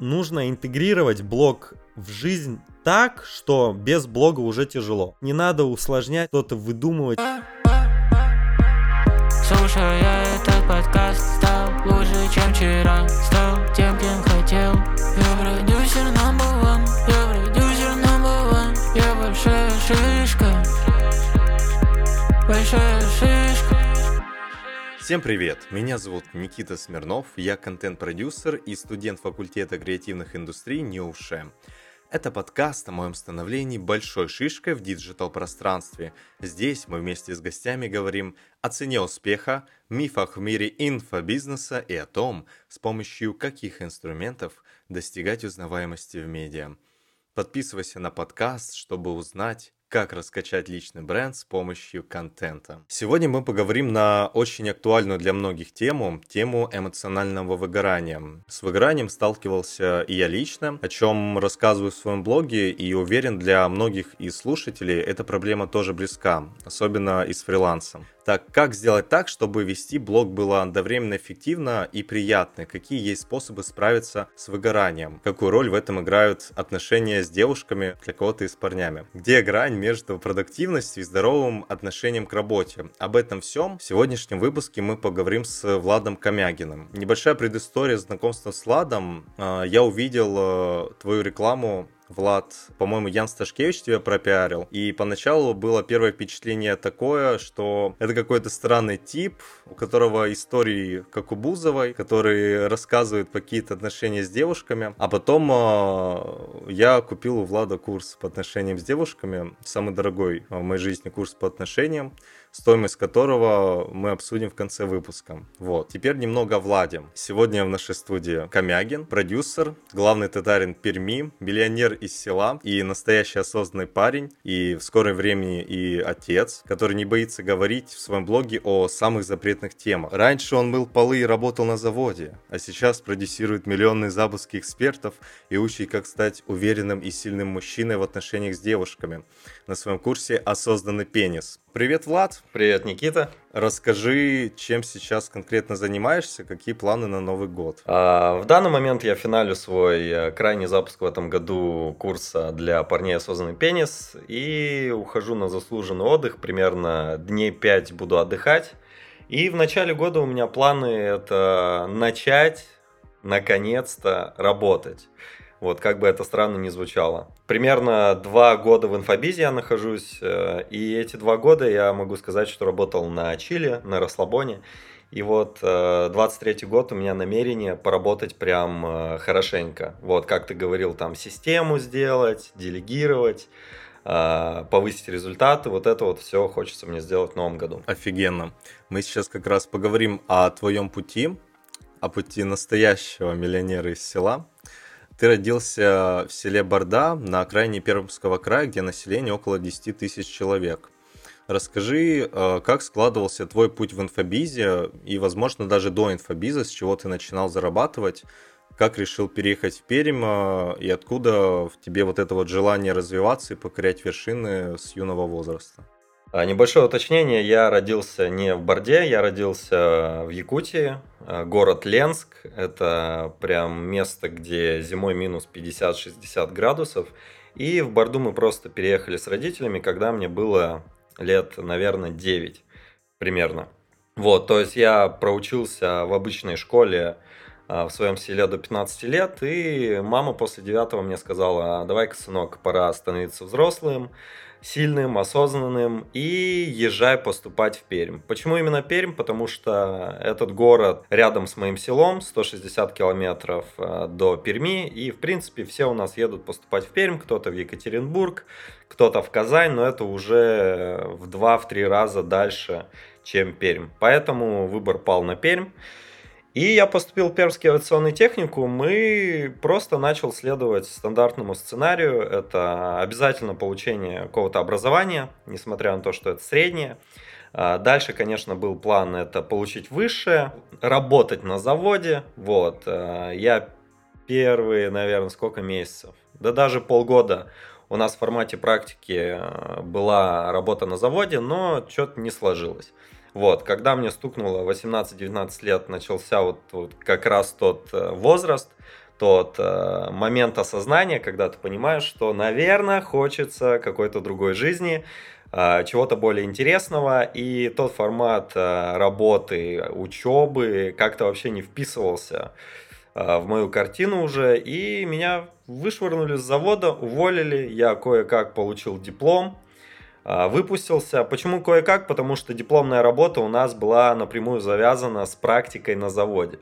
нужно интегрировать блог в жизнь так, что без блога уже тяжело. Не надо усложнять, что-то выдумывать. Слушая этот подкаст, стал лучше, чем вчера. Стал тем, кем хотел. Я продюсер номер ван. Я продюсер номер ван. Я большая шишка. Большая шишка. Всем привет! Меня зовут Никита Смирнов. Я контент-продюсер и студент факультета креативных индустрий НИУ ВШЭ. Это подкаст о моем становлении большой шишкой в диджитал-пространстве. Здесь мы вместе с гостями говорим о цене успеха, мифах в мире инфобизнеса и о том, с помощью каких инструментов достигать узнаваемости в медиа. Подписывайся на подкаст, чтобы узнать, как раскачать личный бренд с помощью контента. Сегодня мы поговорим на очень актуальную для многих тему эмоционального выгорания. С выгоранием сталкивался и я лично, о чем рассказываю в своем блоге, и уверен, для многих из слушателей эта проблема тоже близка, особенно и с фрилансом. Так, как сделать так, чтобы вести блог было одновременно эффективно и приятно? Какие есть способы справиться с выгоранием? Какую роль в этом играют отношения с девушками, для кого-то и с парнями? Где грань между продуктивностью и здоровым отношением к работе? Об этом всем в сегодняшнем выпуске мы поговорим с Владом Комягиным. Небольшая предыстория знакомства с Владом. Я увидел твою рекламу, Влад, по-моему, Ян Сташкевич тебя пропиарил. И поначалу было первое впечатление такое, что это какой-то странный тип, у которого истории, как у Бузовой, который рассказывает про какие-то отношения с девушками. А потом я купил у Влада курс по отношениям с девушками, самый дорогой в моей жизни курс по отношениям, стоимость которого мы обсудим в конце выпуска. Вот. Теперь немного о Владе. Сегодня в нашей студии Комягин, продюсер, главный татарин Перми, миллионер из села и настоящий осознанный парень, и в скором времени и отец, который не боится говорить в своем блоге о самых запретных темах. Раньше он мыл полы и работал на заводе, а сейчас продюсирует миллионные запуски экспертов и учит, как стать уверенным и сильным мужчиной в отношениях с девушками на своем курсе «Осознанный пенис». Привет, Влад. Привет, Никита. Расскажи, чем сейчас конкретно занимаешься, какие планы на Новый год? В данный момент я финалю свой крайний запуск в этом году курса для парней «Осознанный пенис» и ухожу на заслуженный отдых, примерно дней 5 буду отдыхать. И в начале года у меня планы – это начать, наконец-то, работать. Вот, как бы это странно ни звучало. Примерно 2 года в инфобизе я нахожусь, и эти 2 года я могу сказать, что работал на чиле, на расслабоне. И вот 23-й год у меня намерение поработать прям хорошенько. Вот, как ты говорил, там систему сделать, делегировать, повысить результаты. Вот это вот все хочется мне сделать в новом году. Офигенно. Мы сейчас как раз поговорим о твоем пути, о пути настоящего миллионера из села. Ты родился в селе Барда на окраине Пермского края, где население около 10 тысяч человек. Расскажи, как складывался твой путь в инфобизе и, возможно, даже до инфобиза, с чего ты начинал зарабатывать, как решил переехать в Пермь и откуда в тебе вот это вот желание развиваться и покорять вершины с юного возраста? Небольшое уточнение, я родился не в Барде, я родился в Якутии, город Ленск, это прям место, где зимой минус 50-60 градусов, и в Барду мы просто переехали с родителями, когда мне было лет, наверное, 9 примерно. Вот, то есть я проучился в обычной школе в своем селе до 15 лет, и мама после 9-го мне сказала: давай-ка, сынок, пора становиться взрослым, сильным, осознанным, и езжай поступать в Пермь. Почему именно Пермь? Потому что этот город рядом с моим селом, 160 километров до Перми, и в принципе все у нас едут поступать в Пермь, кто-то в Екатеринбург, кто-то в Казань, но это уже в 2-3 раза дальше, чем Пермь. Поэтому выбор пал на Пермь. И я поступил в Пермский авиационный техникум и просто начал следовать стандартному сценарию. Это обязательно получение какого-то образования, несмотря на то, что это среднее. Дальше, конечно, был план это получить высшее, работать на заводе. Вот. Я первые, наверное, сколько месяцев, да даже полгода у нас в формате практики была работа на заводе, но что-то не сложилось. Вот, когда мне стукнуло 18-19 лет, начался вот как раз тот возраст, тот момент осознания, когда ты понимаешь, что, наверное, хочется какой-то другой жизни, чего-то более интересного, и тот формат работы, учебы как-то вообще не вписывался в мою картину уже, и меня вышвырнули с завода, уволили, я кое-как получил диплом, выпустился. Почему кое-как? Потому что дипломная работа у нас была напрямую завязана с практикой на заводе.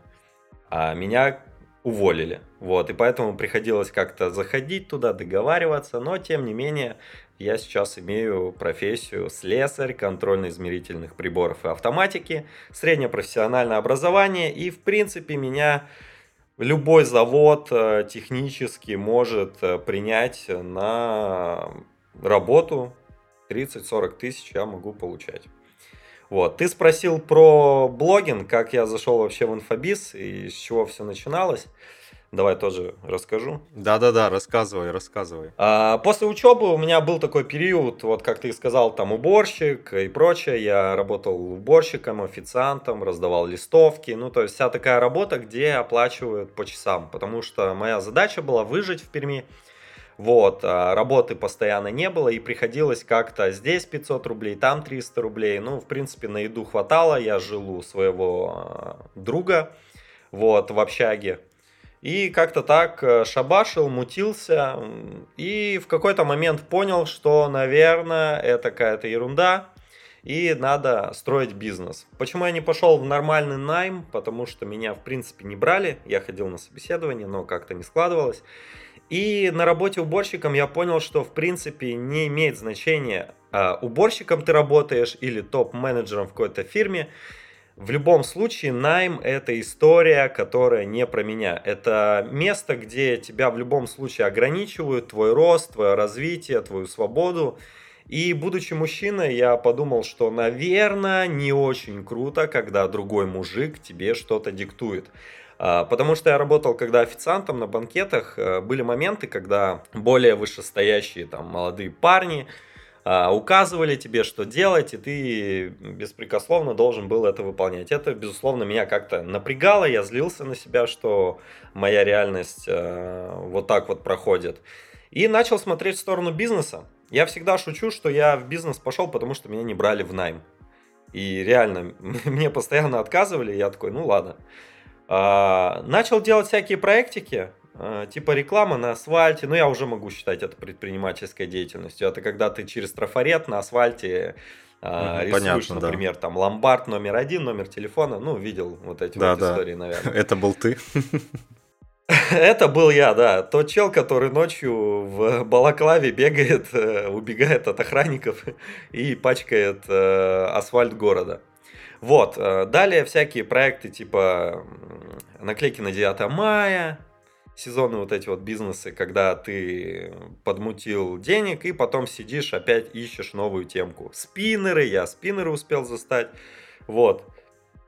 А меня уволили, вот, и поэтому приходилось как-то заходить туда, договариваться, но тем не менее я сейчас имею профессию слесарь контрольно-измерительных приборов и автоматики, среднее профессиональное образование, и в принципе меня любой завод технически может принять на работу, 30-40 тысяч я могу получать. Вот. Ты спросил про блогинг, как я зашел вообще в инфобиз и с чего все начиналось. Давай тоже расскажу. Да-да-да, рассказывай. После учебы у меня был такой период, вот как ты сказал, там уборщик и прочее. Я работал уборщиком, официантом, раздавал листовки. Ну, то есть вся такая работа, где оплачивают по часам. Потому что моя задача была выжить в Перми. Вот, работы постоянно не было, и приходилось как-то здесь 500 рублей, там 300 рублей. Ну, в принципе, на еду хватало, я жил у своего друга, вот, в общаге. И как-то так шабашил, мутился, и в какой-то момент понял, что, наверное, это какая-то ерунда, и надо строить бизнес. Почему я не пошел в нормальный найм? Потому что меня, в принципе, не брали, я ходил на собеседование, но как-то не складывалось. И на работе уборщиком я понял, что в принципе не имеет значения, уборщиком ты работаешь или топ-менеджером в какой-то фирме. В любом случае найм — это история, которая не про меня. Это место, где тебя в любом случае ограничивают, твой рост, твое развитие, твою свободу. И будучи мужчиной, я подумал, что, наверное, не очень круто, когда другой мужик тебе что-то диктует. Потому что я работал, когда официантом на банкетах, были моменты, когда более вышестоящие там молодые парни указывали тебе, что делать, и ты беспрекословно должен был это выполнять. Это, безусловно, меня как-то напрягало, я злился на себя, что моя реальность вот так вот проходит. И начал смотреть в сторону бизнеса. Я всегда шучу, что я в бизнес пошел, потому что меня не брали в найм. И реально, мне постоянно отказывали, я такой, ну ладно. Начал делать всякие проектики, типа реклама на асфальте, но я уже могу считать это предпринимательской деятельностью. Это когда ты через трафарет на асфальте рисуешь, например, да, там ломбард номер 1, номер телефона, ну, видел вот эти истории, наверное. Это был ты? Это был я, да. Тот чел, который ночью в балаклаве бегает, убегает от охранников и пачкает асфальт города. Вот, далее всякие проекты типа наклейки на 9 мая, сезонные вот эти вот бизнесы, когда ты подмутил денег и потом сидишь, опять ищешь новую темку. Спиннеры, я спиннеры успел застать, вот,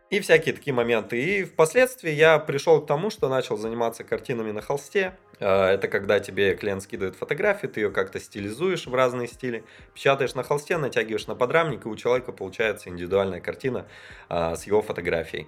и всякие такие моменты. И впоследствии я пришел к тому, что начал заниматься картинами на холсте. Это когда тебе клиент скидывает фотографию, ты ее как-то стилизуешь в разные стили, печатаешь на холсте, натягиваешь на подрамник, и у человека получается индивидуальная картина с его фотографией.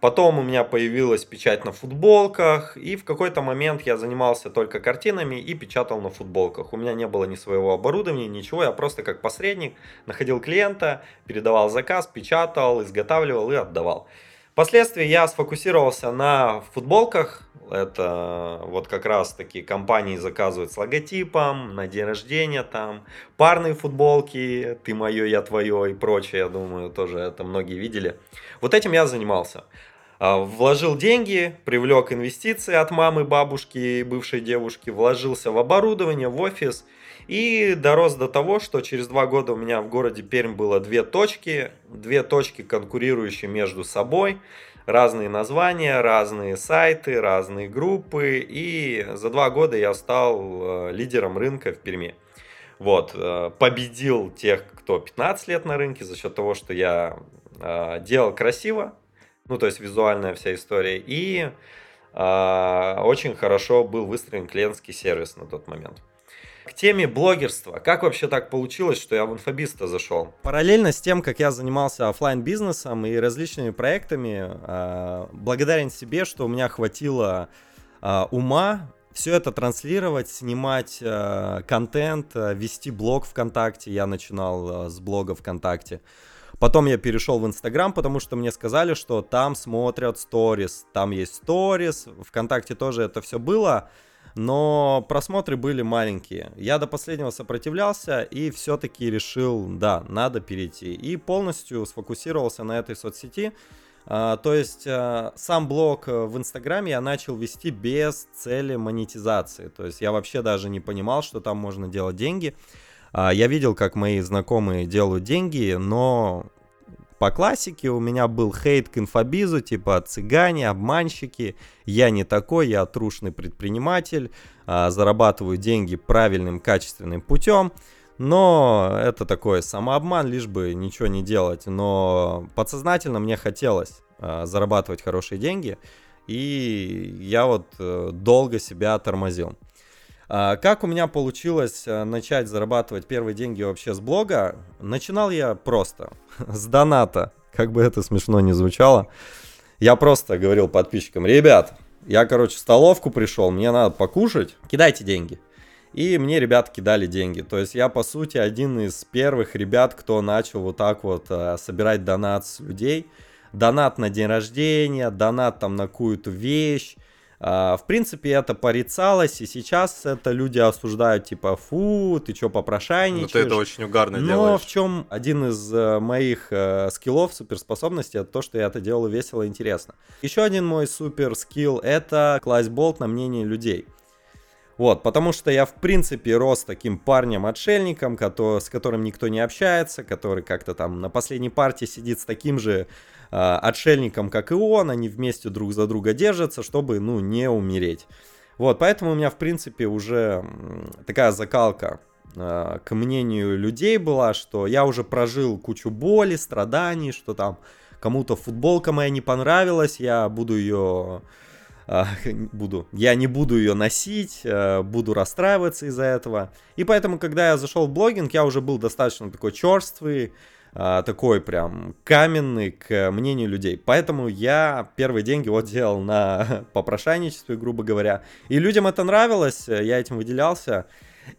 Потом у меня появилась печать на футболках, и в какой-то момент я занимался только картинами и печатал на футболках. У меня не было ни своего оборудования, ничего, я просто как посредник находил клиента, передавал заказ, печатал, изготавливал и отдавал. Впоследствии я сфокусировался на футболках, это вот как раз таки компании заказывают с логотипом, на день рождения там, парные футболки, ты мое, я твое и прочее, я думаю, тоже это многие видели. Вот этим я занимался. Вложил деньги, привлек инвестиции от мамы, бабушки, бывшей девушки, вложился в оборудование, в офис и дорос до того, что через 2 года у меня в городе Пермь было 2 точки, конкурирующие между собой, разные названия, разные сайты, разные группы, и за 2 года я стал лидером рынка в Перми. Вот, победил тех, кто 15 лет на рынке за счет того, что я делал красиво, ну, то есть визуальная вся история. И очень хорошо был выстроен клиентский сервис на тот момент. К теме блогерства. Как вообще так получилось, что я в инфобиз-то зашел? Параллельно с тем, как я занимался офлайн-бизнесом и различными проектами, благодарен себе, что у меня хватило ума все это транслировать, снимать контент, вести блог ВКонтакте. Я начинал с блога ВКонтакте. Потом я перешел в Инстаграм, потому что мне сказали, что там смотрят сторис, там есть сторис, ВКонтакте тоже это все было, но просмотры были маленькие. Я до последнего сопротивлялся и все-таки решил, да, надо перейти. И полностью сфокусировался на этой соцсети. То есть сам блог в Инстаграме я начал вести без цели монетизации. То есть я вообще даже не понимал, что там можно делать деньги. Я видел, как мои знакомые делают деньги, но по классике у меня был хейт к инфобизу, типа цыгане, обманщики, я не такой, я трушный предприниматель, зарабатываю деньги правильным, качественным путем, но это такой самообман, лишь бы ничего не делать, но подсознательно мне хотелось зарабатывать хорошие деньги, и я вот долго себя тормозил. Как у меня получилось начать зарабатывать первые деньги вообще с блога? Начинал я просто с доната, как бы это смешно ни звучало. Я просто говорил подписчикам: ребят, я, короче, в столовку пришел, мне надо покушать, кидайте деньги. И мне ребята кидали деньги. То есть я, по сути, один из первых ребят, кто начал вот так вот собирать донат с людей. Донат на день рождения, донат там на какую-то вещь. В принципе, это порицалось, и сейчас это люди осуждают, типа, фу, ты чё попрошайничаешь. Ну, ты это очень угарно делаешь. Но в чем один из моих скиллов, суперспособностей, это то, что я это делаю весело и интересно. Еще один мой суперскилл – это класть болт на мнение людей. Вот, потому что я, в принципе, рос таким парнем-отшельником, с которым никто не общается, который как-то там на последней партии сидит с таким же отшельником, как и он. Они вместе друг за друга держатся, чтобы, ну, не умереть. Вот, поэтому у меня, в принципе, уже такая закалка к мнению людей была, что я уже прожил кучу боли, страданий, что там кому-то футболка моя не понравилась, я не буду ее носить, буду расстраиваться из-за этого. И поэтому, когда я зашел в блогинг, я уже был достаточно такой черствый, такой прям каменный к мнению людей. Поэтому я первые деньги вот делал на попрошайничестве, грубо говоря. И людям это нравилось, я этим выделялся.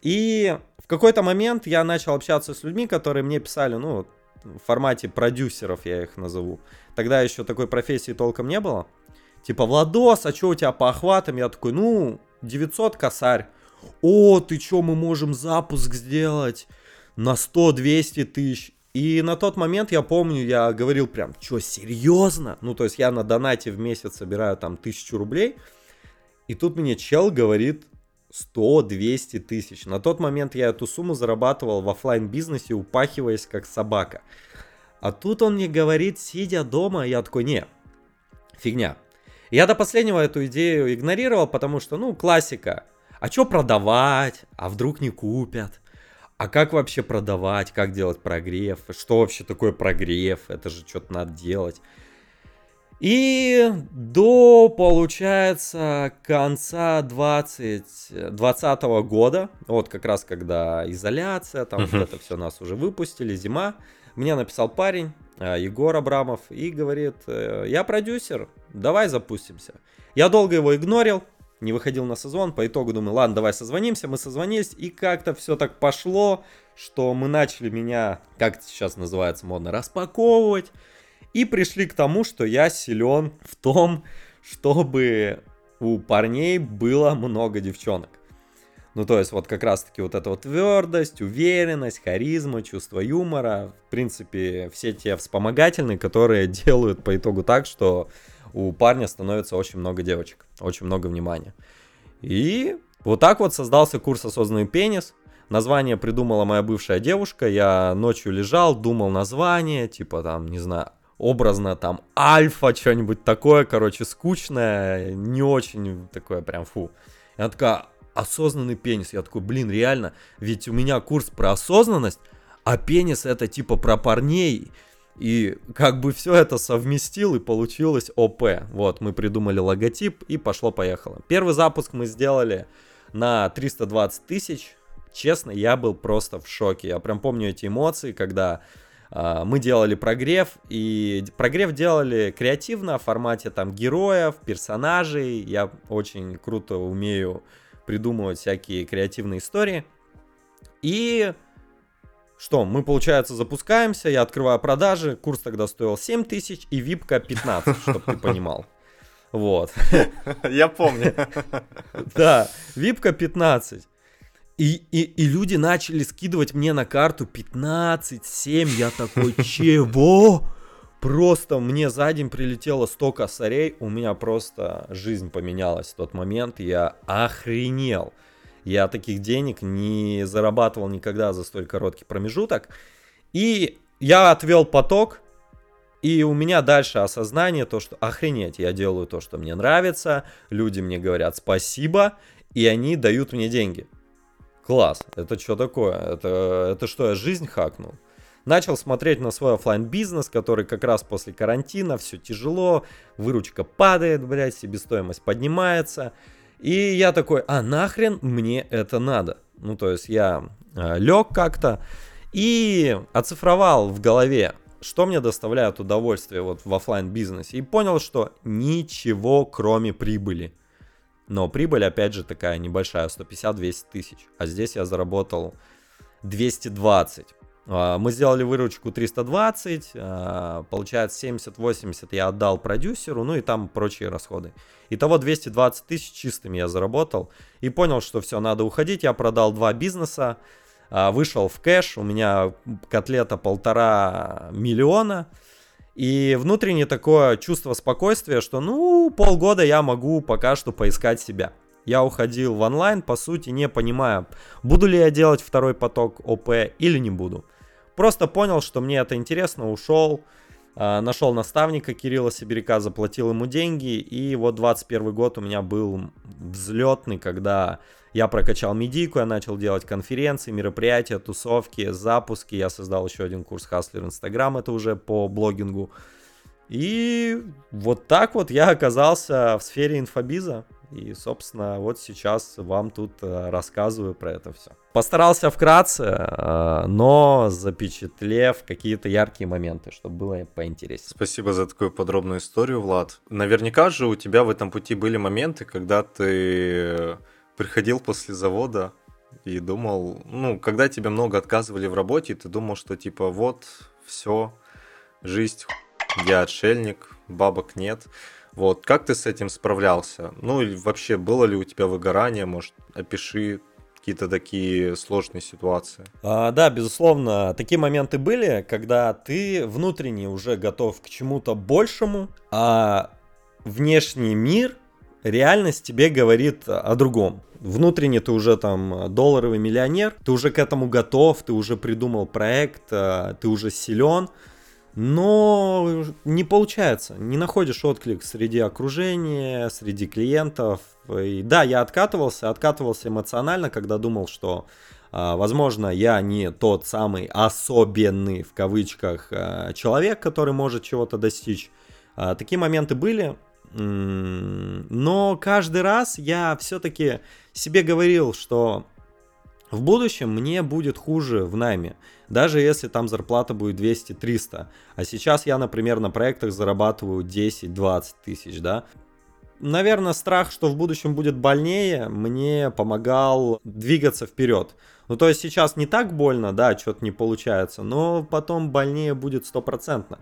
И в какой-то момент я начал общаться с людьми, которые мне писали, ну, в формате продюсеров я их назову. Тогда еще такой профессии толком не было. Типа, Владос, а что у тебя по охватам? Я такой, 900 косарь. О, ты что, мы можем запуск сделать на 100-200 тысяч. И на тот момент, я помню, я говорил прям, что, серьезно? Ну, то есть я на донате в месяц собираю там 1000 рублей. И тут мне чел говорит 100-200 тысяч. На тот момент я эту сумму зарабатывал в офлайн-бизнесе, упахиваясь как собака. А тут он мне говорит, сидя дома, я такой, не, фигня. Я до последнего эту идею игнорировал, потому что, ну, классика. А что продавать? А вдруг не купят? А как вообще продавать? Как делать прогрев? Что вообще такое прогрев? Это же что-то надо делать. И до, получается, конца 2020 года, вот как раз когда изоляция, там вот это все нас уже выпустили, зима, мне написал парень, Егор Абрамов, и говорит, я продюсер, давай запустимся. Я долго его игнорил, не выходил на созвон, по итогу думаю, ладно, давай созвонимся, мы созвонились, и как-то все так пошло, что мы начали меня, как сейчас называется модно, распаковывать, и пришли к тому, что я силен в том, чтобы у парней было много девчонок. Ну, то есть, вот как раз-таки вот эта вот твердость, уверенность, харизма, чувство юмора. В принципе, все те вспомогательные, которые делают по итогу так, что у парня становится очень много девочек, очень много внимания. И вот так вот создался курс «Осознанный пенис». Название придумала моя бывшая девушка. Я ночью лежал, думал название, типа там, не знаю, образно там «Альфа», что-нибудь такое, короче, скучное, не очень такое прям фу. Я такая... Осознанный пенис. Я такой, блин, реально, ведь у меня курс про осознанность, а пенис это типа про парней. И как бы все это совместил, и получилось ОП. Вот, мы придумали логотип, и пошло-поехало. Первый запуск мы сделали на 320 тысяч. Честно, я был просто в шоке. Я прям помню эти эмоции, когда Мы делали прогрев, и прогрев делали креативно в формате там героев, персонажей. Я очень круто умею придумывать всякие креативные истории. И что, мы, получается, запускаемся, я открываю продажи, курс тогда стоил 7 тысяч и випка 15, чтобы ты понимал. Вот. Я помню. Да, випка 15. И люди начали скидывать мне на карту 15, 7, я такой, чего? Просто мне за день прилетело 100 косарей, у меня просто жизнь поменялась в тот момент, я охренел. Я таких денег не зарабатывал никогда за столь короткий промежуток. И я отвел поток, и у меня дальше осознание, то, что охренеть, я делаю то, что мне нравится, люди мне говорят спасибо, и они дают мне деньги. Класс, это что такое? Это что, я жизнь хакнул? Начал смотреть на свой офлайн-бизнес, который как раз после карантина, все тяжело, выручка падает, блядь, себестоимость поднимается. И я такой, а нахрен мне это надо? Ну, то есть я лег как-то и оцифровал в голове, что мне доставляет удовольствие вот в офлайн-бизнесе. И понял, что ничего кроме прибыли. Но прибыль, опять же, такая небольшая, 150-200 тысяч. А здесь я заработал 220. Мы сделали выручку 320, получается 70-80 я отдал продюсеру, ну и там прочие расходы. Итого 220 тысяч чистыми я заработал. И понял, что все, надо уходить. Я продал 2 бизнеса, вышел в кэш, у меня котлета 1,5 миллиона. И внутреннее такое чувство спокойствия, что ну полгода я могу пока что поискать себя. Я уходил в онлайн, по сути, не понимая, буду ли я делать второй поток ОП или не буду. Просто понял, что мне это интересно, ушел, нашел наставника Кирилла Сибиряка, заплатил ему деньги. И вот 21 год у меня был взлетный, когда я прокачал медийку, я начал делать конференции, мероприятия, тусовки, запуски. Я создал еще один курс Hustler Instagram, это уже по блогингу. И вот так вот я оказался в сфере инфобиза. И, собственно, вот сейчас вам тут рассказываю про это все. Постарался вкратце, но запечатлев какие-то яркие моменты, чтобы было поинтереснее. Спасибо за такую подробную историю, Влад. Наверняка же у тебя в этом пути были моменты, когда ты приходил после завода и думал... Ну, когда тебе много отказывали в работе, ты думал, что типа вот, все, жизнь, я отшельник, бабок нет... Вот, как ты с этим справлялся? Ну, или вообще, было ли у тебя выгорание? Может, опиши какие-то такие сложные ситуации. Да, безусловно, такие моменты были, когда ты внутренне уже готов к чему-то большему, а внешний мир, реальность тебе говорит о другом. Внутренне ты уже там долларовый миллионер, ты уже к этому готов, ты уже придумал проект, ты уже силен. Но не получается, не находишь отклик среди окружения, среди клиентов. И да, я откатывался эмоционально, когда думал, что, возможно, я не тот самый особенный, в кавычках, человек, который может чего-то достичь. Такие моменты были, но каждый раз я все-таки себе говорил, что... В будущем мне будет хуже в найме, даже если там зарплата будет 200-300. А сейчас я, например, на проектах зарабатываю 10-20 тысяч, да. Наверное, страх, что в будущем будет больнее, мне помогал двигаться вперед. Ну, то есть сейчас не так больно, да, что-то не получается, но потом больнее будет 100%.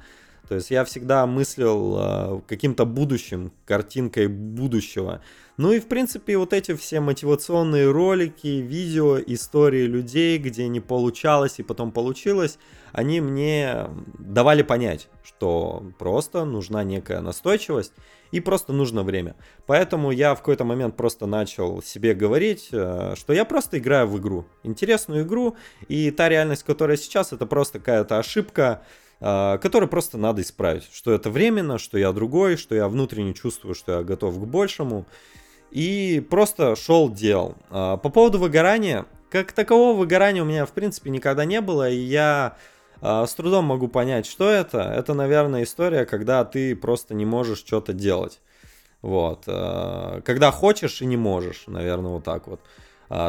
То есть я всегда мыслил каким-то будущим, картинкой будущего. Ну и, в принципе, вот эти все мотивационные ролики, видео, истории людей, где не получалось и потом получилось, они мне давали понять, что просто нужна некая настойчивость и просто нужно время. Поэтому я в какой-то момент просто начал себе говорить, что я просто играю в игру, интересную игру, и та реальность, которая сейчас, это просто какая-то ошибка, который просто надо исправить, что это временно, что я другой, что я внутренне чувствую, что я готов к большему, и просто шел, делал. По поводу выгорания, как такового выгорания у меня в принципе никогда не было, и я с трудом могу понять, что это. Это, наверное, история, когда ты просто не можешь что-то делать, вот, когда хочешь и не можешь, наверное, вот так вот.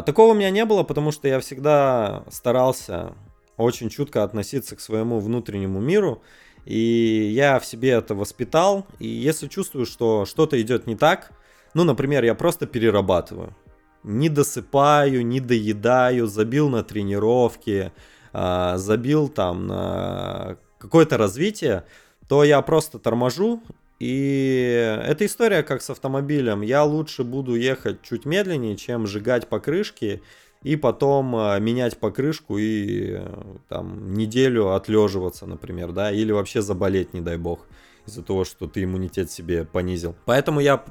Такого у меня не было, потому что я всегда старался очень чутко относиться к своему внутреннему миру. И я в себе это воспитал. И если чувствую, что что-то идет не так, ну, например, я просто перерабатываю. Не досыпаю, не доедаю, забил на тренировки, забил там на какое-то развитие, то я просто торможу. И эта история как с автомобилем. Я лучше буду ехать чуть медленнее, чем сжигать покрышки и потом менять покрышку и там неделю отлеживаться, например, да, или вообще заболеть, не дай бог, из-за того, что ты иммунитет себе понизил. Поэтому я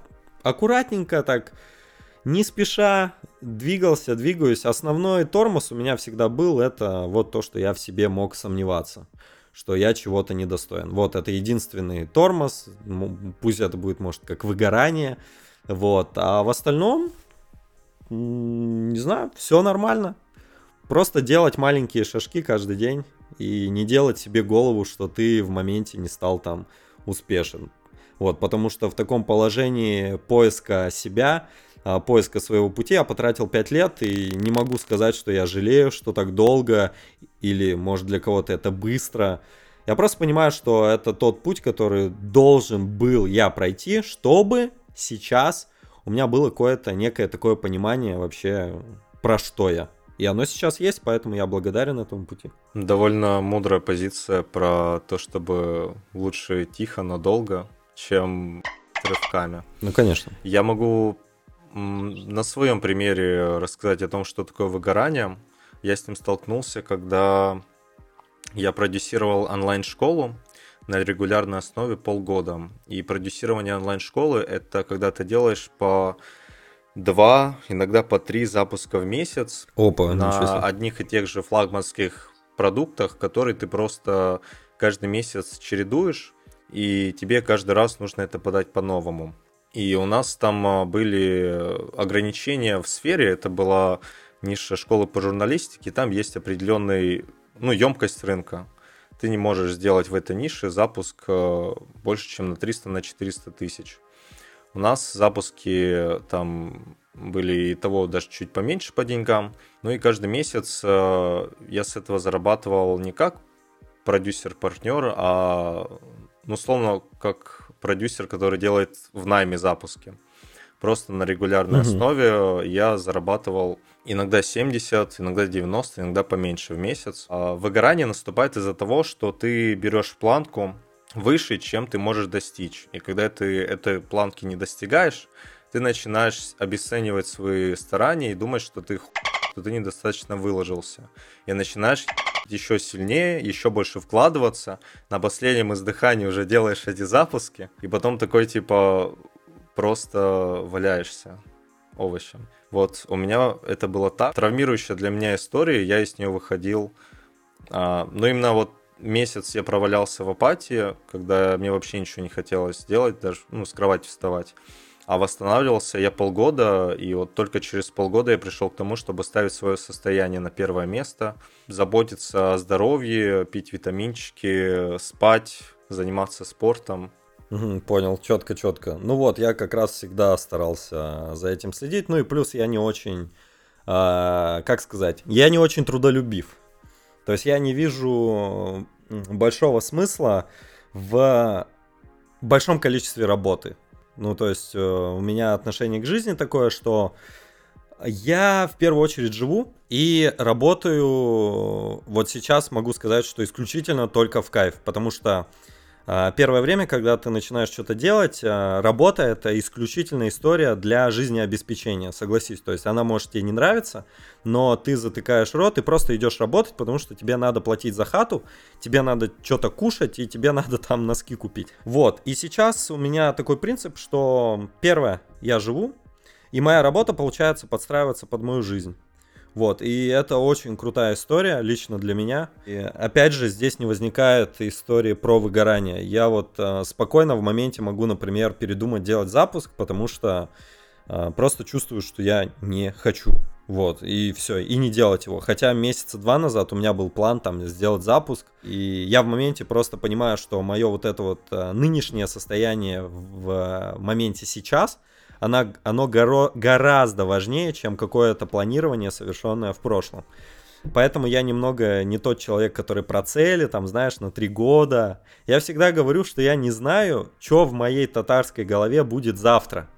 аккуратненько так, не спеша, двигаюсь. Основной тормоз у меня всегда был, это вот то, что я в себе мог сомневаться, что я чего-то недостоин. Вот, это единственный тормоз, пусть это будет, может, как выгорание, вот, а в остальном... Не знаю, все нормально. Просто делать маленькие шажки каждый день и не делать себе голову, что ты в моменте не стал там успешен. Вот, потому что в таком положении поиска себя, поиска своего пути я потратил 5 лет и не могу сказать, что я жалею, что так долго или, может, для кого-то это быстро. Я просто понимаю, что это тот путь, который должен был я пройти, чтобы сейчас... У меня было какое-то некое такое понимание вообще, про что я. И оно сейчас есть, поэтому я благодарен этому пути. Довольно мудрая позиция про то, чтобы лучше тихо, но долго, чем рывками. Ну, конечно. Я могу на своем примере рассказать о том, что такое выгорание. Я с ним столкнулся, когда я продюсировал онлайн-школу на регулярной основе полгода. И продюсирование онлайн-школы — это когда ты делаешь по 2, иногда по 3 запуска в месяц. Опа, на одних и тех же флагманских продуктах, которые ты просто каждый месяц чередуешь, и тебе каждый раз нужно это подать по-новому. И у нас там были ограничения в сфере, это была ниша школы по журналистике, там есть определенная, емкость рынка. Ты не можешь сделать в этой нише запуск больше, чем на 300-400 тысяч. У нас запуски там были и того даже чуть поменьше по деньгам. Ну и каждый месяц я с этого зарабатывал не как продюсер-партнер, а условно как продюсер, который делает в найме запуски. Просто на регулярной основе я зарабатывал иногда 70, иногда 90, иногда поменьше в месяц. А выгорание наступает из-за того, что ты берешь планку выше, чем ты можешь достичь. И когда ты этой планки не достигаешь, ты начинаешь обесценивать свои старания и думать, что ты недостаточно выложился. И начинаешь еще сильнее, еще больше вкладываться. На последнем издыхании уже делаешь эти запуски. И потом такой типа... просто валяешься овощем. Вот, у меня это было так. Травмирующая для меня история, я из нее выходил. Но именно вот месяц я провалялся в апатии, когда мне вообще ничего не хотелось делать, даже с кровати вставать. А восстанавливался я полгода, и вот только через полгода я пришел к тому, чтобы ставить свое состояние на первое место, заботиться о здоровье, пить витаминчики, спать, заниматься спортом. Понял, четко. Ну вот, я как раз всегда старался за этим следить. Ну и плюс я не очень, я не очень трудолюбив. То есть я не вижу большого смысла в большом количестве работы. Ну то есть у меня отношение к жизни такое, что я в первую очередь живу и работаю. Вот сейчас могу сказать, что исключительно только в кайф, потому что первое время, когда ты начинаешь что-то делать, работа — это исключительно история для жизнеобеспечения, согласись. То есть она, может, тебе не нравится, но ты затыкаешь рот и просто идешь работать, потому что тебе надо платить за хату, тебе надо что-то кушать и тебе надо там носки купить. Вот, и сейчас у меня такой принцип, что первое, я живу, и моя работа, получается, подстраивается под мою жизнь. Вот, и это очень крутая история лично для меня. И опять же, здесь не возникает истории про выгорание. Я вот спокойно в моменте могу, например, передумать делать запуск, потому что просто чувствую, что я не хочу. Вот, и все, и не делать его. Хотя месяца 2 назад у меня был план там сделать запуск. И я в моменте просто понимаю, что мое вот это вот нынешнее состояние в моменте сейчас, оно гораздо важнее, чем какое-то планирование, совершенное в прошлом. Поэтому я немного не тот человек, который про цели, там, знаешь, на 3 года. Я всегда говорю, что я не знаю, что в моей татарской голове будет завтра.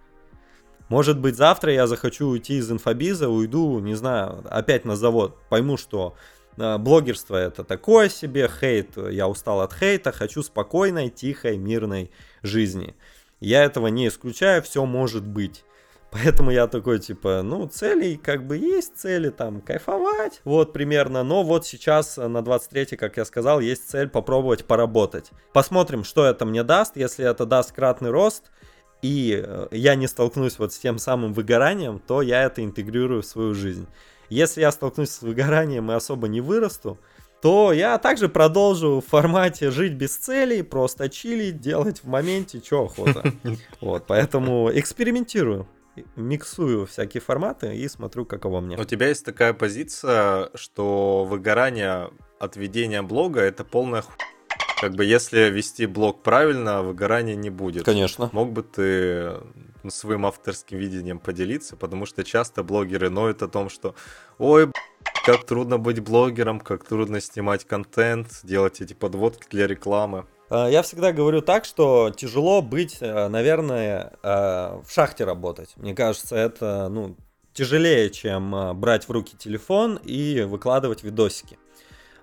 Может быть, завтра я захочу уйти из инфобиза, уйду, не знаю, опять на завод, пойму, что блогерство это такое себе, хейт, я устал от хейта, хочу спокойной, тихой, мирной жизни. Я этого не исключаю, все может быть. Поэтому я такой, типа, ну, целей как бы есть, цели там кайфовать, вот примерно. Но вот сейчас на 23-й, как я сказал, есть цель попробовать поработать. Посмотрим, что это мне даст, если это даст кратный рост, и я не столкнусь вот с тем самым выгоранием, то я это интегрирую в свою жизнь. Если я столкнусь с выгоранием и особо не вырасту, то я также продолжу в формате жить без целей, просто чилить, делать в моменте, что охота. Вот, поэтому экспериментирую, миксую всякие форматы и смотрю, каково мне. У тебя есть такая позиция, что выгорание от ведения блога — это полная хуйня. Как бы если вести блог правильно, выгорания не будет. Конечно. Мог бы ты своим авторским видением поделиться, потому что часто блогеры ноют о том, что ой, как трудно быть блогером, как трудно снимать контент, делать эти подводки для рекламы. Я всегда говорю так, что тяжело быть, наверное, в шахте работать. Мне кажется, это тяжелее, чем брать в руки телефон и выкладывать видосики.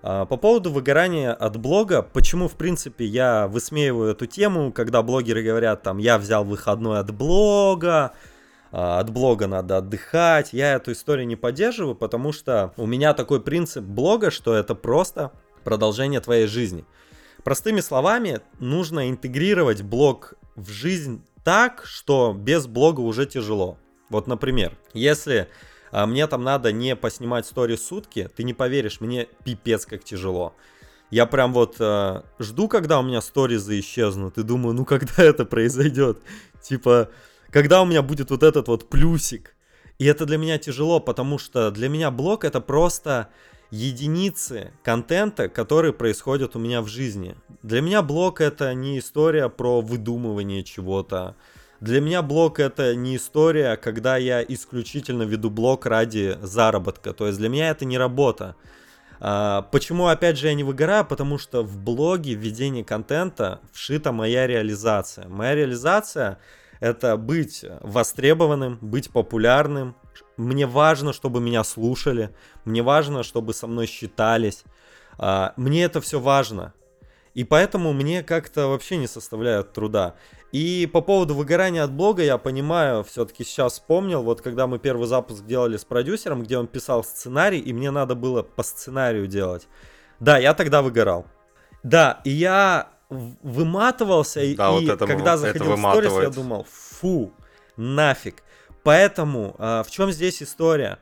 По поводу выгорания от блога, почему, в принципе, я высмеиваю эту тему, когда блогеры говорят, там, я взял выходной от блога надо отдыхать, я эту историю не поддерживаю, потому что у меня такой принцип блога, что это просто продолжение твоей жизни. Простыми словами, нужно интегрировать блог в жизнь так, что без блога уже тяжело. Вот, например, если... мне там надо не поснимать сторис сутки, ты не поверишь, мне пипец как тяжело. Я прям вот жду, когда у меня сторизы исчезнут, и думаю, ну когда это произойдет? Типа, когда у меня будет вот этот вот плюсик? И это для меня тяжело, потому что для меня блог — это просто единицы контента, которые происходят у меня в жизни. Для меня блог — это не история про выдумывание чего-то. Для меня блог — это не история, когда я исключительно веду блог ради заработка. То есть для меня это не работа. Почему, опять же, я не выгораю? Потому что в блоге, в ведении контента вшита моя реализация. Моя реализация — это быть востребованным, быть популярным. Мне важно, чтобы меня слушали. Мне важно, чтобы со мной считались. Мне это все важно. И поэтому мне как-то вообще не составляет труда. И по поводу выгорания от блога, я понимаю, все-таки сейчас вспомнил, вот когда мы первый запуск делали с продюсером, где он писал сценарий, и мне надо было по сценарию делать. Да, я тогда выгорал. Да, и я выматывался, да, и вот это, когда заходил в сторис, я думал, фу, нафиг. Поэтому в чем здесь история?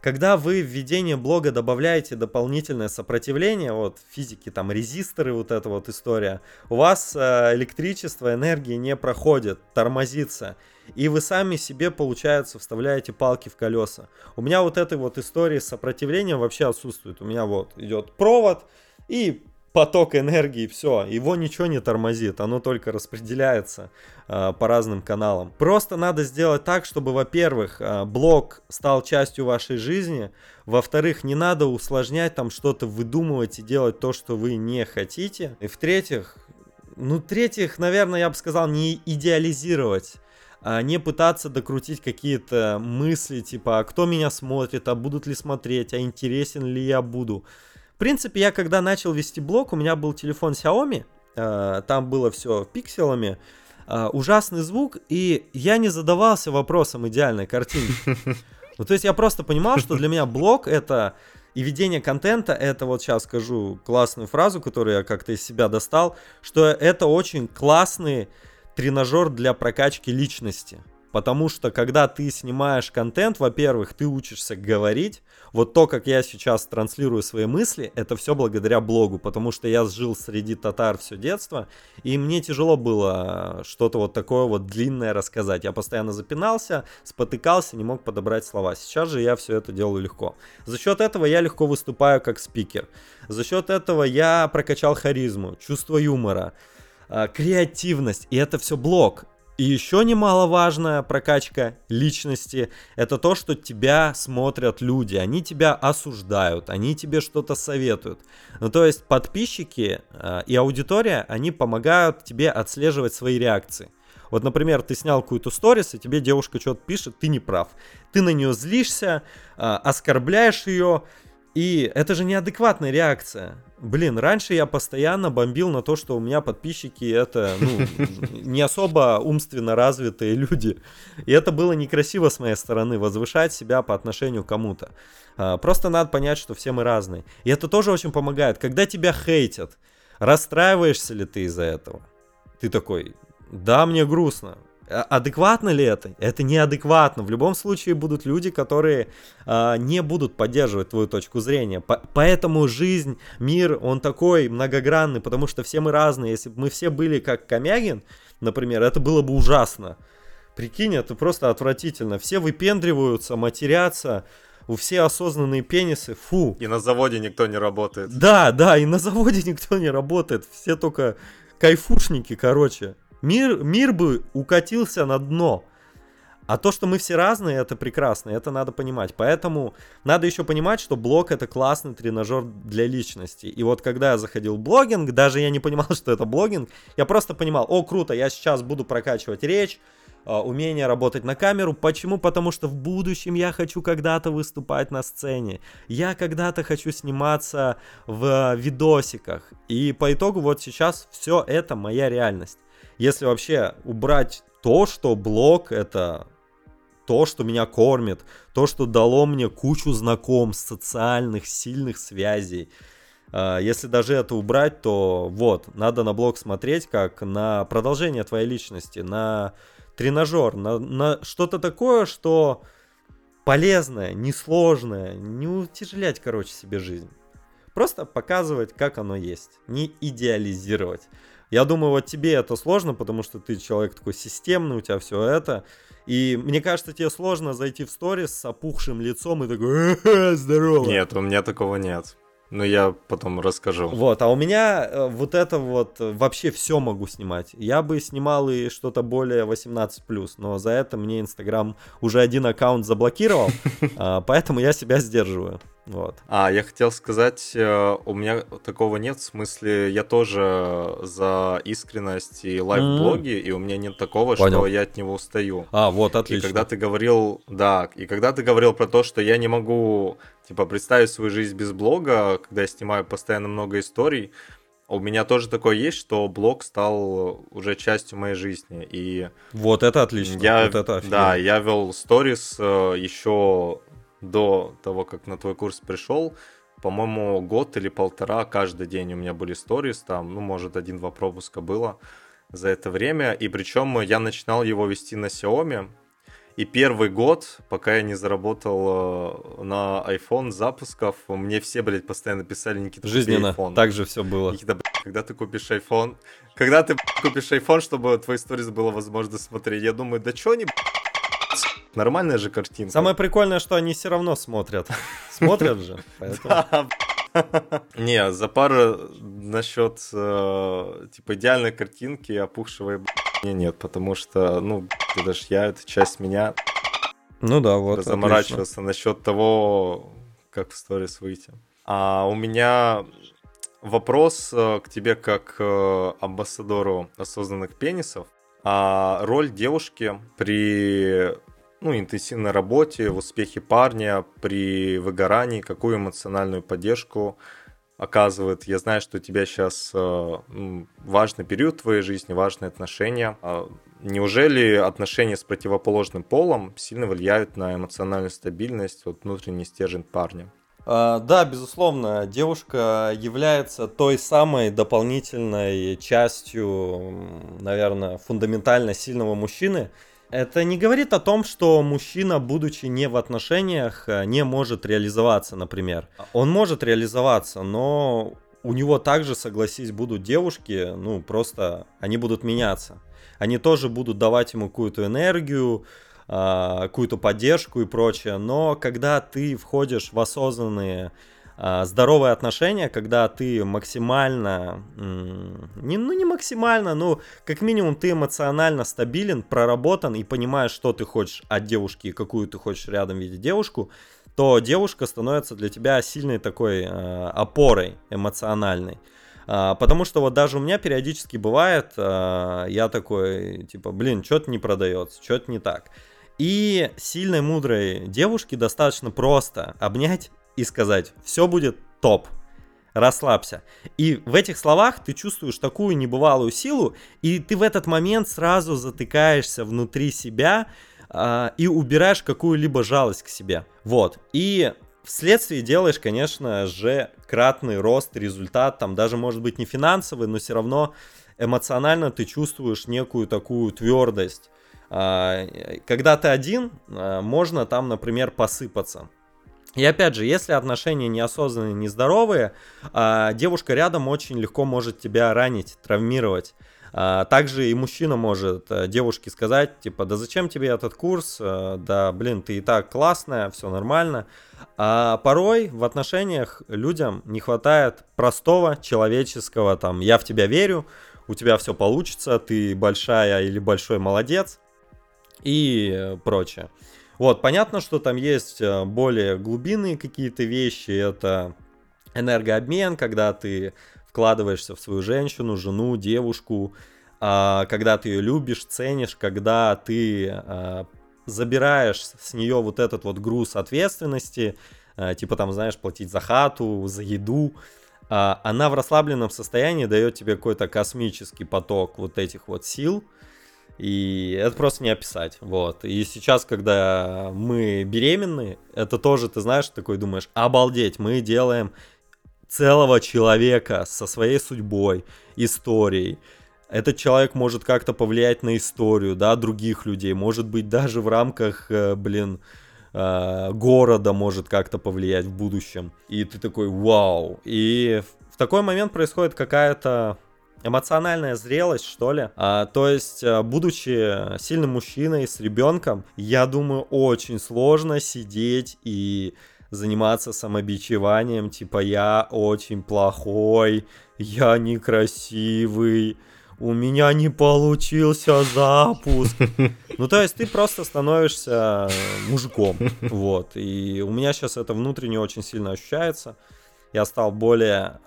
Когда вы в ведение блога добавляете дополнительное сопротивление, вот физики, там резисторы, вот эта вот история, у вас электричество, энергии не проходит, тормозится, и вы сами себе, получается, вставляете палки в колеса. У меня вот этой вот истории с сопротивлением вообще отсутствует. У меня вот идет провод и поток энергии, все, его ничего не тормозит, оно только распределяется по разным каналам. Просто надо сделать так, чтобы, во-первых, блог стал частью вашей жизни, во-вторых, не надо усложнять, там что-то выдумывать и делать то, что вы не хотите, и в-третьих, наверное, я бы сказал, не идеализировать, не пытаться докрутить какие-то мысли, типа, а кто меня смотрит, а будут ли смотреть, а интересен ли я буду. В принципе, я когда начал вести блог, у меня был телефон Xiaomi, там было все пикселами, ужасный звук, и я не задавался вопросом идеальной картинки. Ну, то есть я просто понимал, что для меня блог — это и ведение контента, это вот сейчас скажу классную фразу, которую я как-то из себя достал, что это очень классный тренажер для прокачки личности. Потому что, когда ты снимаешь контент, во-первых, ты учишься говорить. Вот то, как я сейчас транслирую свои мысли, это все благодаря блогу. Потому что я жил среди татар все детство, и мне тяжело было что-то вот такое вот длинное рассказать. Я постоянно запинался, спотыкался, не мог подобрать слова. Сейчас же я все это делаю легко. За счет этого я легко выступаю как спикер. За счет этого я прокачал харизму, чувство юмора, креативность. И это все блог. И еще немаловажная прокачка личности – это то, что тебя смотрят люди, они тебя осуждают, они тебе что-то советуют. Ну, то есть подписчики и аудитория, они помогают тебе отслеживать свои реакции. Вот, например, ты снял какую-то сторис, и тебе девушка что-то пишет, ты не прав. Ты на нее злишься, оскорбляешь ее, и это же неадекватная реакция. Блин, раньше я постоянно бомбил на то, что у меня подписчики это, не особо умственно развитые люди. И это было некрасиво с моей стороны, возвышать себя по отношению к кому-то. Просто надо понять, что все мы разные. И это тоже очень помогает. Когда тебя хейтят, расстраиваешься ли ты из-за этого? Ты такой... Да, мне грустно. Адекватно ли это? Это неадекватно. В любом случае будут люди, которые не будут поддерживать твою точку зрения. Поэтому жизнь, мир, он такой многогранный, потому что все мы разные. Если бы мы все были как Комягин, например, это было бы ужасно. Прикинь, это просто отвратительно. Все выпендриваются, матерятся. У все осознанные пенисы, фу. И на заводе никто не работает. Да, и на заводе никто не работает. Все только кайфушники, короче. Мир бы укатился на дно. А то, что мы все разные, это прекрасно, это надо понимать. Поэтому надо еще понимать, что блог — это классный тренажер для личности. И вот когда я заходил в блогинг, даже я не понимал, что это блогинг, я просто понимал, о, круто, я сейчас буду прокачивать речь, умение работать на камеру. Почему? Потому что в будущем я хочу когда-то выступать на сцене. Я когда-то хочу сниматься в видосиках. И по итогу вот сейчас все это моя реальность. Если вообще убрать то, что блог — это то, что меня кормит, то, что дало мне кучу знакомств, социальных, сильных связей. Если даже это убрать, то вот, надо на блог смотреть как на продолжение твоей личности, на тренажер, на что-то такое, что полезное, несложное, не утяжелять, короче, себе жизнь. Просто показывать, как оно есть, не идеализировать. Я думаю, вот тебе это сложно, потому что ты человек такой системный, у тебя все это. И мне кажется, тебе сложно зайти в сторис с опухшим лицом и такой «Здорово!». Нет, у меня такого нет. Но я потом расскажу. Вот, а у меня вот это вот вообще все могу снимать. Я бы снимал и что-то более 18+, но за это мне Инстаграм уже один аккаунт заблокировал, поэтому я себя сдерживаю. Вот. Я хотел сказать, у меня такого нет, в смысле, я тоже за искренность и лайв-блоги, и у меня нет такого, Понял. Что я от него устаю. Вот, отлично. И когда ты говорил про то, что я не могу, представить свою жизнь без блога, когда я снимаю постоянно много историй, у меня тоже такое есть, что блог стал уже частью моей жизни. И вот это отлично, вот это офигенно. Да, я вел сторис еще... до того, как на твой курс пришел, по-моему, год или полтора каждый день у меня были сторис, там, может, 1-2 пропуска было за это время, и причем я начинал его вести на Xiaomi, и первый год, пока я не заработал на iPhone запусков, мне все, постоянно писали: Никита, купи iPhone. Так же все было. Никита, когда ты купишь iPhone? Когда ты, купишь iPhone, чтобы твои сторис было возможно смотреть? Я думаю, да чё они... Нормальная же картинка. Самое прикольное, что они все равно смотрят. Смотрят же. Не, за пару насчет идеальной картинки опухшего нет, потому что, это же я, это часть меня. Ну да, вот. Заморачивался насчет того, как в сторис выйти. А у меня вопрос к тебе как амбассадору осознанных пенисов. А роль девушки при интенсивной работе, в успехе парня, при выгорании, какую эмоциональную поддержку оказывает? Я знаю, что у тебя сейчас важный период в твоей жизни, важные отношения. Неужели отношения с противоположным полом сильно влияют на эмоциональную стабильность, внутренний стержень парня? Да, безусловно, девушка является той самой дополнительной частью, наверное, фундаментально сильного мужчины. Это не говорит о том, что мужчина, будучи не в отношениях, не может реализоваться, например. Он может реализоваться, но у него также, согласись, будут девушки, просто они будут меняться. Они тоже будут давать ему какую-то энергию, какую-то поддержку и прочее, но когда ты входишь в осознанные здоровое отношение, когда ты максимально, не максимально, но как минимум ты эмоционально стабилен, проработан и понимаешь, что ты хочешь от девушки и какую ты хочешь рядом видеть девушку, то девушка становится для тебя сильной такой опорой эмоциональной. Потому что вот даже у меня периодически бывает, я такой, типа, блин, что-то не продается, что-то не так. И сильной, мудрой девушке достаточно просто обнять и сказать: все будет топ, расслабься. И в этих словах ты чувствуешь такую небывалую силу, и ты в этот момент сразу затыкаешься внутри себя и убираешь какую-либо жалость к себе. Вот, и... Вследствие делаешь, конечно же, кратный рост, результат, там даже может быть не финансовый, но все равно эмоционально ты чувствуешь некую такую твердость. Когда ты один, можно там, например, посыпаться. И опять же, если отношения неосознанные, нездоровые, девушка рядом очень легко может тебя ранить, травмировать. Также и мужчина может девушке сказать, типа, да зачем тебе этот курс, да блин, ты и так классная, все нормально. А порой в отношениях людям не хватает простого человеческого, там, я в тебя верю, у тебя все получится, ты большая или большой молодец и прочее. Вот, понятно, что там есть более глубинные какие-то вещи, это энергообмен, когда ты... вкладываешься в свою женщину, жену, девушку, когда ты ее любишь, ценишь, когда ты забираешь с нее вот этот вот груз ответственности, типа там, знаешь, платить за хату, за еду, она в расслабленном состоянии дает тебе какой-то космический поток вот этих вот сил, и это просто не описать, вот. И сейчас, когда мы беременны, это тоже, ты знаешь, такой думаешь, обалдеть, мы делаем... целого человека со своей судьбой, историей. Этот человек может как-то повлиять на историю, да, других людей, может быть, даже в рамках, города может как-то повлиять в будущем. И ты такой, вау. И в такой момент происходит какая-то эмоциональная зрелость, что ли. То есть, будучи сильным мужчиной с ребенком, я думаю, очень сложно сидеть и... заниматься самобичеванием, типа я очень плохой, я некрасивый, у меня не получился запуск. Ну, то есть ты просто становишься мужиком, вот. И у меня сейчас это внутренне очень сильно ощущается. Я стал более,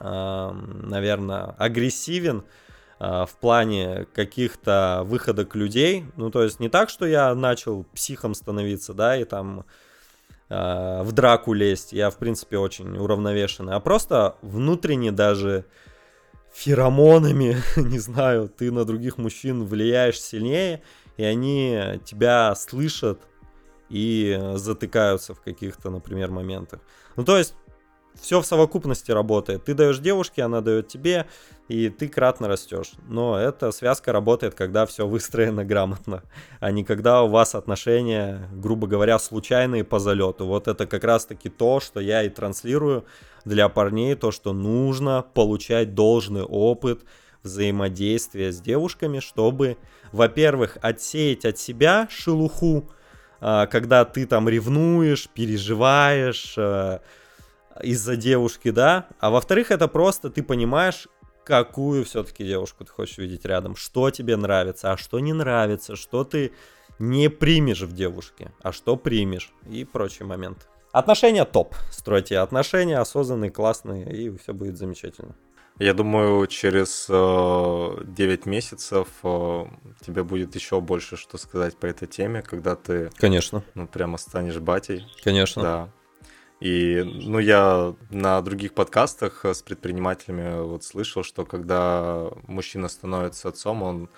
наверное, агрессивен в плане каких-то выходок людей. Ну, то есть не так, что я начал психом становиться, да, и там... в драку лезть, я, в принципе, очень уравновешенный, а просто внутренне даже феромонами, не знаю, ты на других мужчин влияешь сильнее, и они тебя слышат и затыкаются в каких-то, например, моментах. Ну, то есть, все в совокупности работает. Ты даешь девушке, она дает тебе, и ты кратно растешь. Но эта связка работает, когда все выстроено грамотно, а не когда у вас отношения, грубо говоря, случайные по залету. Вот это как раз-таки то, что я и транслирую для парней, то, что нужно получать должный опыт взаимодействия с девушками, чтобы, во-первых, отсеять от себя шелуху, когда ты там ревнуешь, переживаешь, из-за девушки, да, а во-вторых, это просто ты понимаешь, какую все-таки девушку ты хочешь видеть рядом, что тебе нравится, а что не нравится, что ты не примешь в девушке, а что примешь и прочие моменты. Отношения топ, стройте отношения осознанные, классные, и все будет замечательно. Я думаю, через 9 месяцев тебе будет еще больше что сказать по этой теме, когда ты, конечно, ну, прямо станешь батей. Конечно. Да. И, ну, я на других подкастах с предпринимателями вот слышал, что когда мужчина становится отцом, он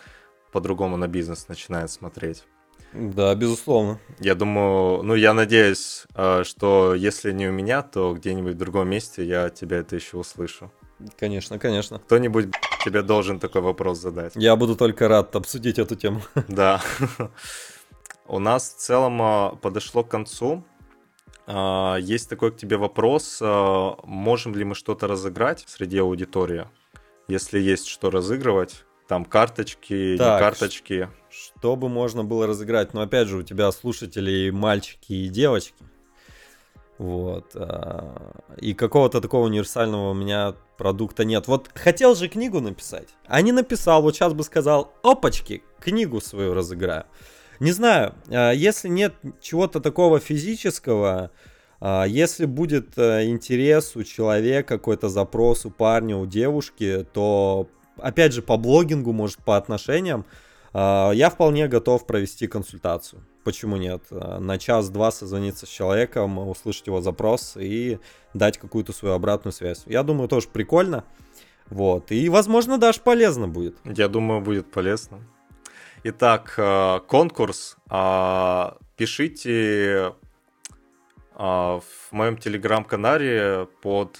по-другому на бизнес начинает смотреть. Да, безусловно. Я думаю, ну, я надеюсь, что если не у меня, то где-нибудь в другом месте я тебя это еще услышу. Конечно, конечно. Кто-нибудь тебе должен такой вопрос задать. Я буду только рад обсудить эту тему. Да. У нас в целом подошло к концу. Есть такой к тебе вопрос, можем ли мы что-то разыграть среди аудитории, если есть что разыгрывать, там карточки, так, не карточки. Чтобы можно было разыграть, но опять же у тебя слушатели и мальчики, и девочки, Вот. И какого-то такого универсального у меня продукта нет. Вот хотел же книгу написать, а не написал. Вот сейчас бы сказал, опачки, книгу свою разыграю. Не знаю, если нет чего-то такого физического, если будет интерес у человека, какой-то запрос у парня, у девушки, то, опять же, по блогингу, может, по отношениям, я вполне готов провести консультацию. Почему нет? На час-два созвониться с человеком, услышать его запрос и дать какую-то свою обратную связь. Я думаю, тоже прикольно. Вот. И, возможно, даже полезно будет. Я думаю, будет полезно. Итак, конкурс. Пишите в моем телеграм-канале под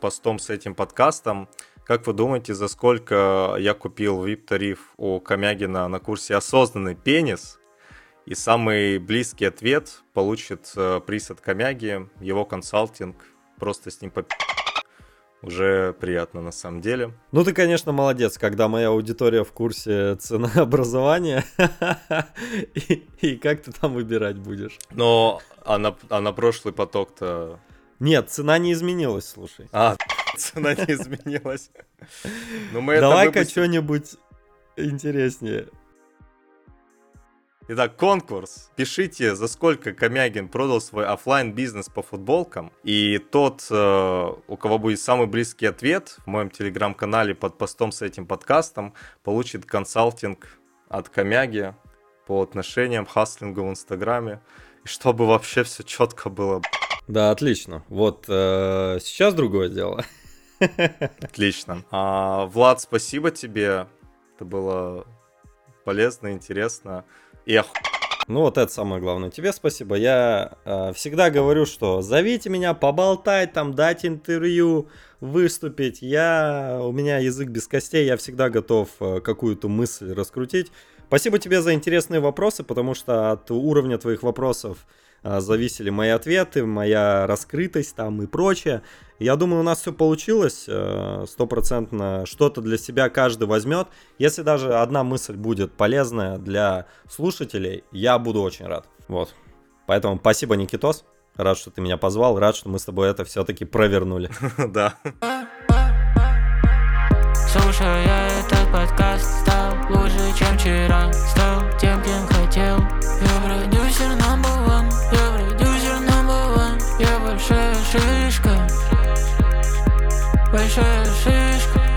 постом с этим подкастом. Как вы думаете, за сколько я купил VIP-тариф у Комягина на курсе «Осознанный пенис»? И самый близкий ответ получит приз от Комяги, его консалтинг. Просто с ним уже приятно на самом деле. Ну ты, конечно, молодец, когда моя аудитория в курсе ценообразования. И как ты там выбирать будешь? Но а на прошлый поток-то... Нет, цена не изменилась, слушай. А, цена не изменилась. Давай-ка что-нибудь интереснее. Итак, конкурс. Пишите, за сколько Комягин продал свой офлайн-бизнес по футболкам. И тот, у кого будет самый близкий ответ в моем телеграм-канале под постом с этим подкастом, получит консалтинг от Комяги по отношениям, хастлингу в Инстаграме. И чтобы вообще все четко было. Да, отлично. Вот сейчас другое дело. Отлично. Влад, спасибо тебе. Это было полезно, интересно. Эх. Ну вот это самое главное. Тебе спасибо. Я всегда говорю, что зовите меня, поболтать там, дать интервью, выступить. У меня язык без костей, я всегда готов какую-то мысль раскрутить. Спасибо тебе за интересные вопросы, потому что от уровня твоих вопросов зависели мои ответы, моя раскрытость там и прочее. Я думаю, у нас все получилось, 100% что-то для себя каждый возьмет. Если даже одна мысль будет полезная для слушателей, я буду очень рад. Вот. Поэтому спасибо, Никитос. Рад, что ты меня позвал. Рад, что мы с тобой это все-таки провернули. Да. Слушая этот подкаст, стал лучше, чем вчера. Стал тем, кем хотел. Я продюсер номер ван. Я продюсер номер ван. Я большая шишка. Большая шишка.